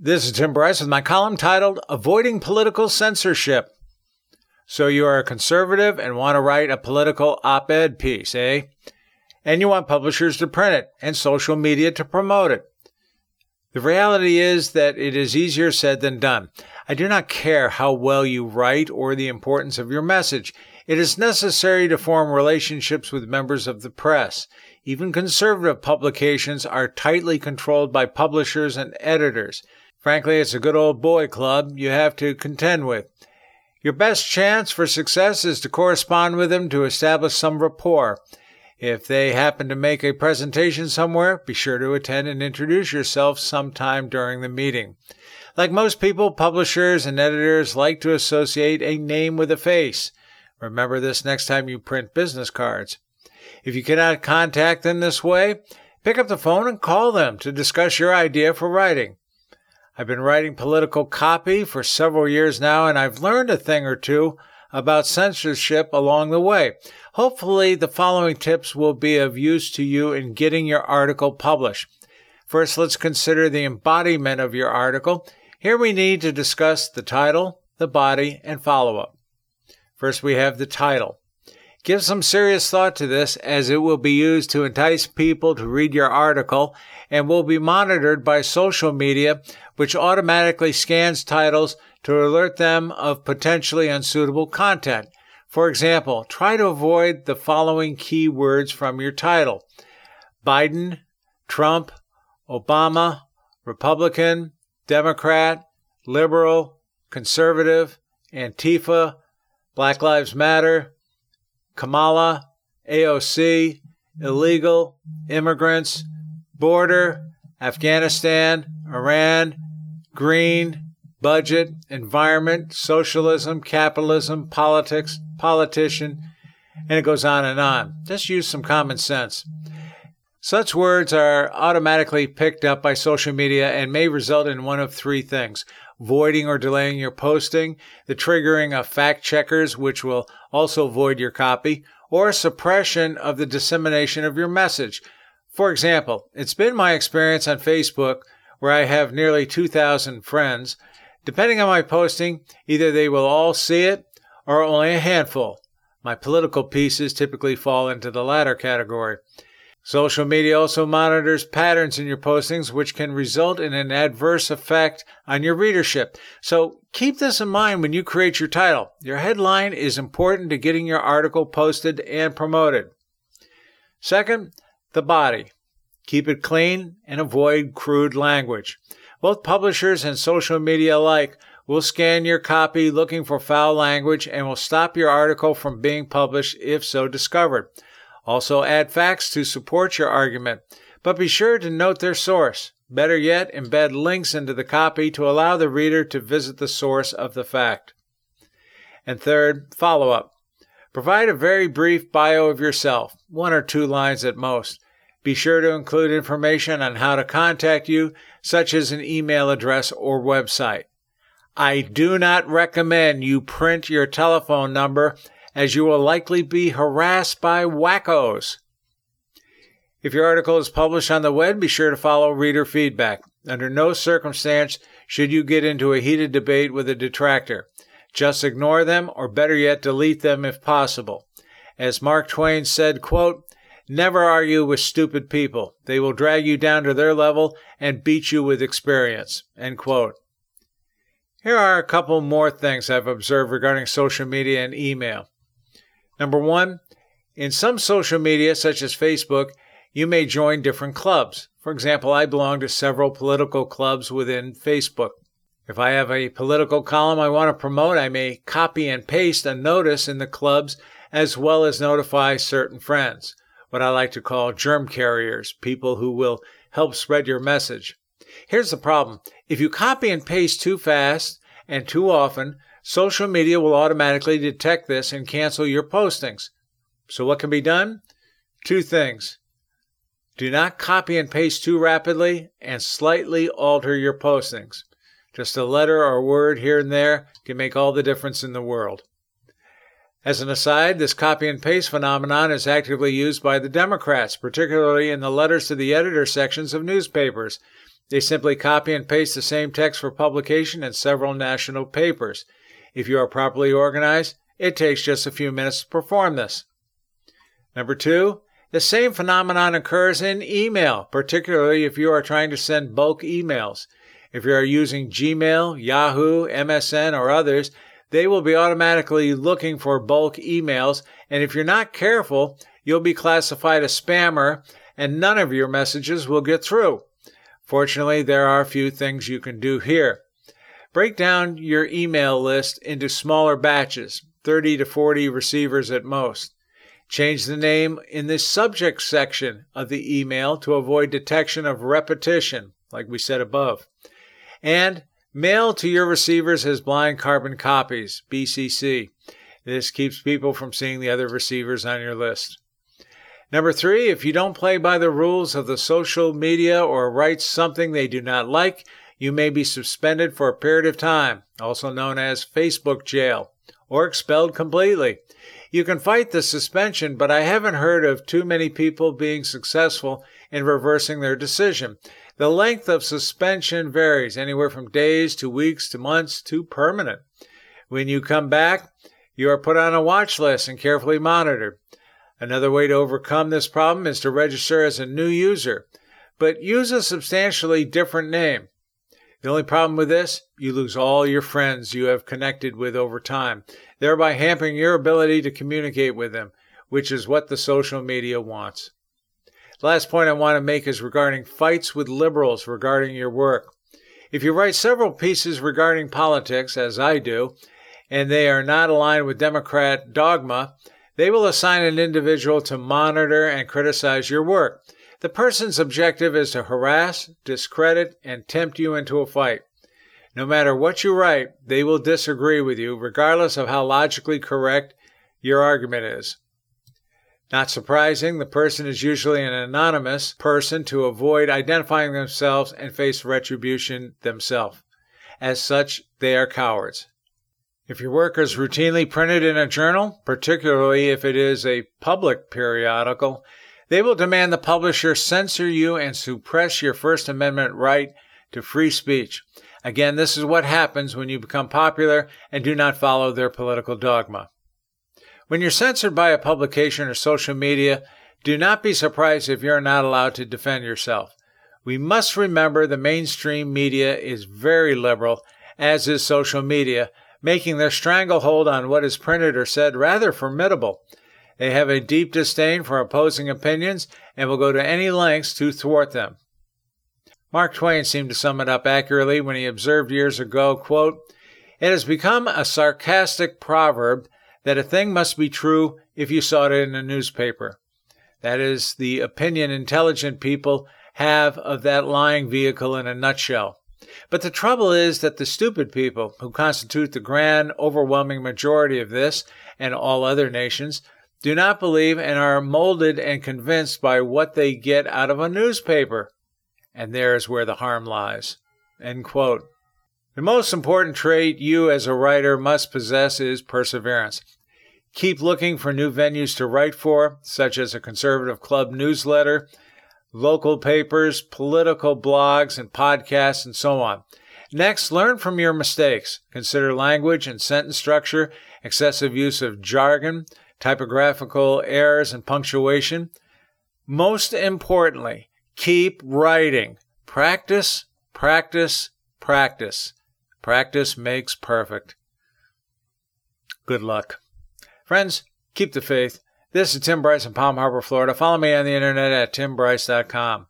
This is Tim Bryce with my column titled, Avoiding Political Censorship. So you are a conservative and want to write a political op-ed piece, eh? And you want publishers to print it and social media to promote it. The reality is that it is easier said than done. I do not care how well you write or the importance of your message. It is necessary to form relationships with members of the press. Even conservative publications are tightly controlled by publishers and editors. Frankly, it's a good old boy club you have to contend with. Your best chance for success is to correspond with them to establish some rapport. If they happen to make a presentation somewhere, be sure to attend and introduce yourself sometime during the meeting. Like most people, publishers and editors like to associate a name with a face. Remember this next time you print business cards. If you cannot contact them this way, pick up the phone and call them to discuss your idea for writing. I've been writing political copy for several years now, and I've learned a thing or two about censorship along the way. Hopefully, the following tips will be of use to you in getting your article published. First, let's consider the embodiment of your article. Here we need to discuss the title, the body, and follow-up. First, we have the title. Give some serious thought to this, as it will be used to entice people to read your article and will be monitored by social media, which automatically scans titles to alert them of potentially unsuitable content. For example, try to avoid the following keywords from your title: Biden, Trump, Obama, Republican, Democrat, Liberal, Conservative, Antifa, Black Lives Matter, Kamala, AOC, illegal, immigrants, border, Afghanistan, Iran, green, budget, environment, socialism, capitalism, politics, politician, and it goes on and on. Just use some common sense. Such words are automatically picked up by social media and may result in one of three things: voiding or delaying your posting, the triggering of fact checkers, which will also void your copy, or suppression of the dissemination of your message. For example, it's been my experience on Facebook, where I have nearly 2,000 friends. Depending on my posting, either they will all see it or only a handful. My political pieces typically fall into the latter category. Social media also monitors patterns in your postings, which can result in an adverse effect on your readership. So keep this in mind when you create your title. Your headline is important to getting your article posted and promoted. Second, the body. Keep it clean and avoid crude language. Both publishers and social media alike will scan your copy looking for foul language and will stop your article from being published if so discovered. Also add facts to support your argument, but be sure to note their source. Better yet, embed links into the copy to allow the reader to visit the source of the fact. And third, follow-up. Provide a very brief bio of yourself, 1 or 2 lines at most. Be sure to include information on how to contact you, such as an email address or website. I do not recommend you print your telephone number, as you will likely be harassed by wackos. If your article is published on the web, be sure to follow reader feedback. Under no circumstance should you get into a heated debate with a detractor. Just ignore them, or better yet, delete them if possible. As Mark Twain said, quote, "Never argue with stupid people. They will drag you down to their level and beat you with experience," end quote. Here are a couple more things I've observed regarding social media and email. Number one, in some social media, such as Facebook, you may join different clubs. For example, I belong to several political clubs within Facebook. If I have a political column I want to promote, I may copy and paste a notice in the clubs, as well as notify certain friends, what I like to call germ carriers, people who will help spread your message. Here's the problem. If you copy and paste too fast and too often, social media will automatically detect this and cancel your postings. So what can be done? 2 things. Do not copy and paste too rapidly and slightly alter your postings. Just a letter or word here and there can make all the difference in the world. As an aside, this copy and paste phenomenon is actively used by the Democrats, particularly in the letters to the editor sections of newspapers. They simply copy and paste the same text for publication in several national papers. If you are properly organized, it takes just a few minutes to perform this. Number 2, the same phenomenon occurs in email, particularly if you are trying to send bulk emails. If you are using Gmail, Yahoo, MSN, or others, they will be automatically looking for bulk emails, and if you're not careful, you'll be classified a spammer, and none of your messages will get through. Fortunately, there are a few things you can do here. Break down your email list into smaller batches, 30 to 40 receivers at most. Change the name in the subject section of the email to avoid detection of repetition, like we said above. And mail to your receivers as blind carbon copies, BCC. This keeps people from seeing the other receivers on your list. Number 3, if you don't play by the rules of the social media or write something they do not like, you may be suspended for a period of time, also known as Facebook jail, or expelled completely. You can fight the suspension, but I haven't heard of too many people being successful in reversing their decision. The length of suspension varies, anywhere from days to weeks to months to permanent. When you come back, you are put on a watch list and carefully monitored. Another way to overcome this problem is to register as a new user, but use a substantially different name. The only problem with this, you lose all your friends you have connected with over time, thereby hampering your ability to communicate with them, which is what the social media wants. The last point I want to make is regarding fights with liberals regarding your work. If you write several pieces regarding politics, as I do, and they are not aligned with Democrat dogma, they will assign an individual to monitor and criticize your work. The person's objective is to harass, discredit, and tempt you into a fight. No matter what you write, they will disagree with you, regardless of how logically correct your argument is. Not surprising, the person is usually an anonymous person to avoid identifying themselves and face retribution themselves. As such, they are cowards. If your work is routinely printed in a journal, particularly if it is a public periodical, they will demand the publisher censor you and suppress your First Amendment right to free speech. Again, this is what happens when you become popular and do not follow their political dogma. When you're censored by a publication or social media, do not be surprised if you're not allowed to defend yourself. We must remember the mainstream media is very liberal, as is social media, making their stranglehold on what is printed or said rather formidable. They have a deep disdain for opposing opinions and will go to any lengths to thwart them. Mark Twain seemed to sum it up accurately when he observed years ago, quote, "It has become a sarcastic proverb that a thing must be true if you saw it in a newspaper." That is the opinion intelligent people have of that lying vehicle in a nutshell. But the trouble is that the stupid people, who constitute the grand, overwhelming majority of this and all other nations, do not believe and are molded and convinced by what they get out of a newspaper. And there is where the harm lies. End quote. The most important trait you as a writer must possess is perseverance. Keep looking for new venues to write for, such as a conservative club newsletter, local papers, political blogs, and podcasts, and so on. Next, learn from your mistakes. Consider language and sentence structure, excessive use of jargon, typographical errors, and punctuation. Most importantly, keep writing. Practice, practice, practice. Practice makes perfect. Good luck. Friends, keep the faith. This is Tim Bryce in Palm Harbor, Florida. Follow me on the internet at timbryce.com.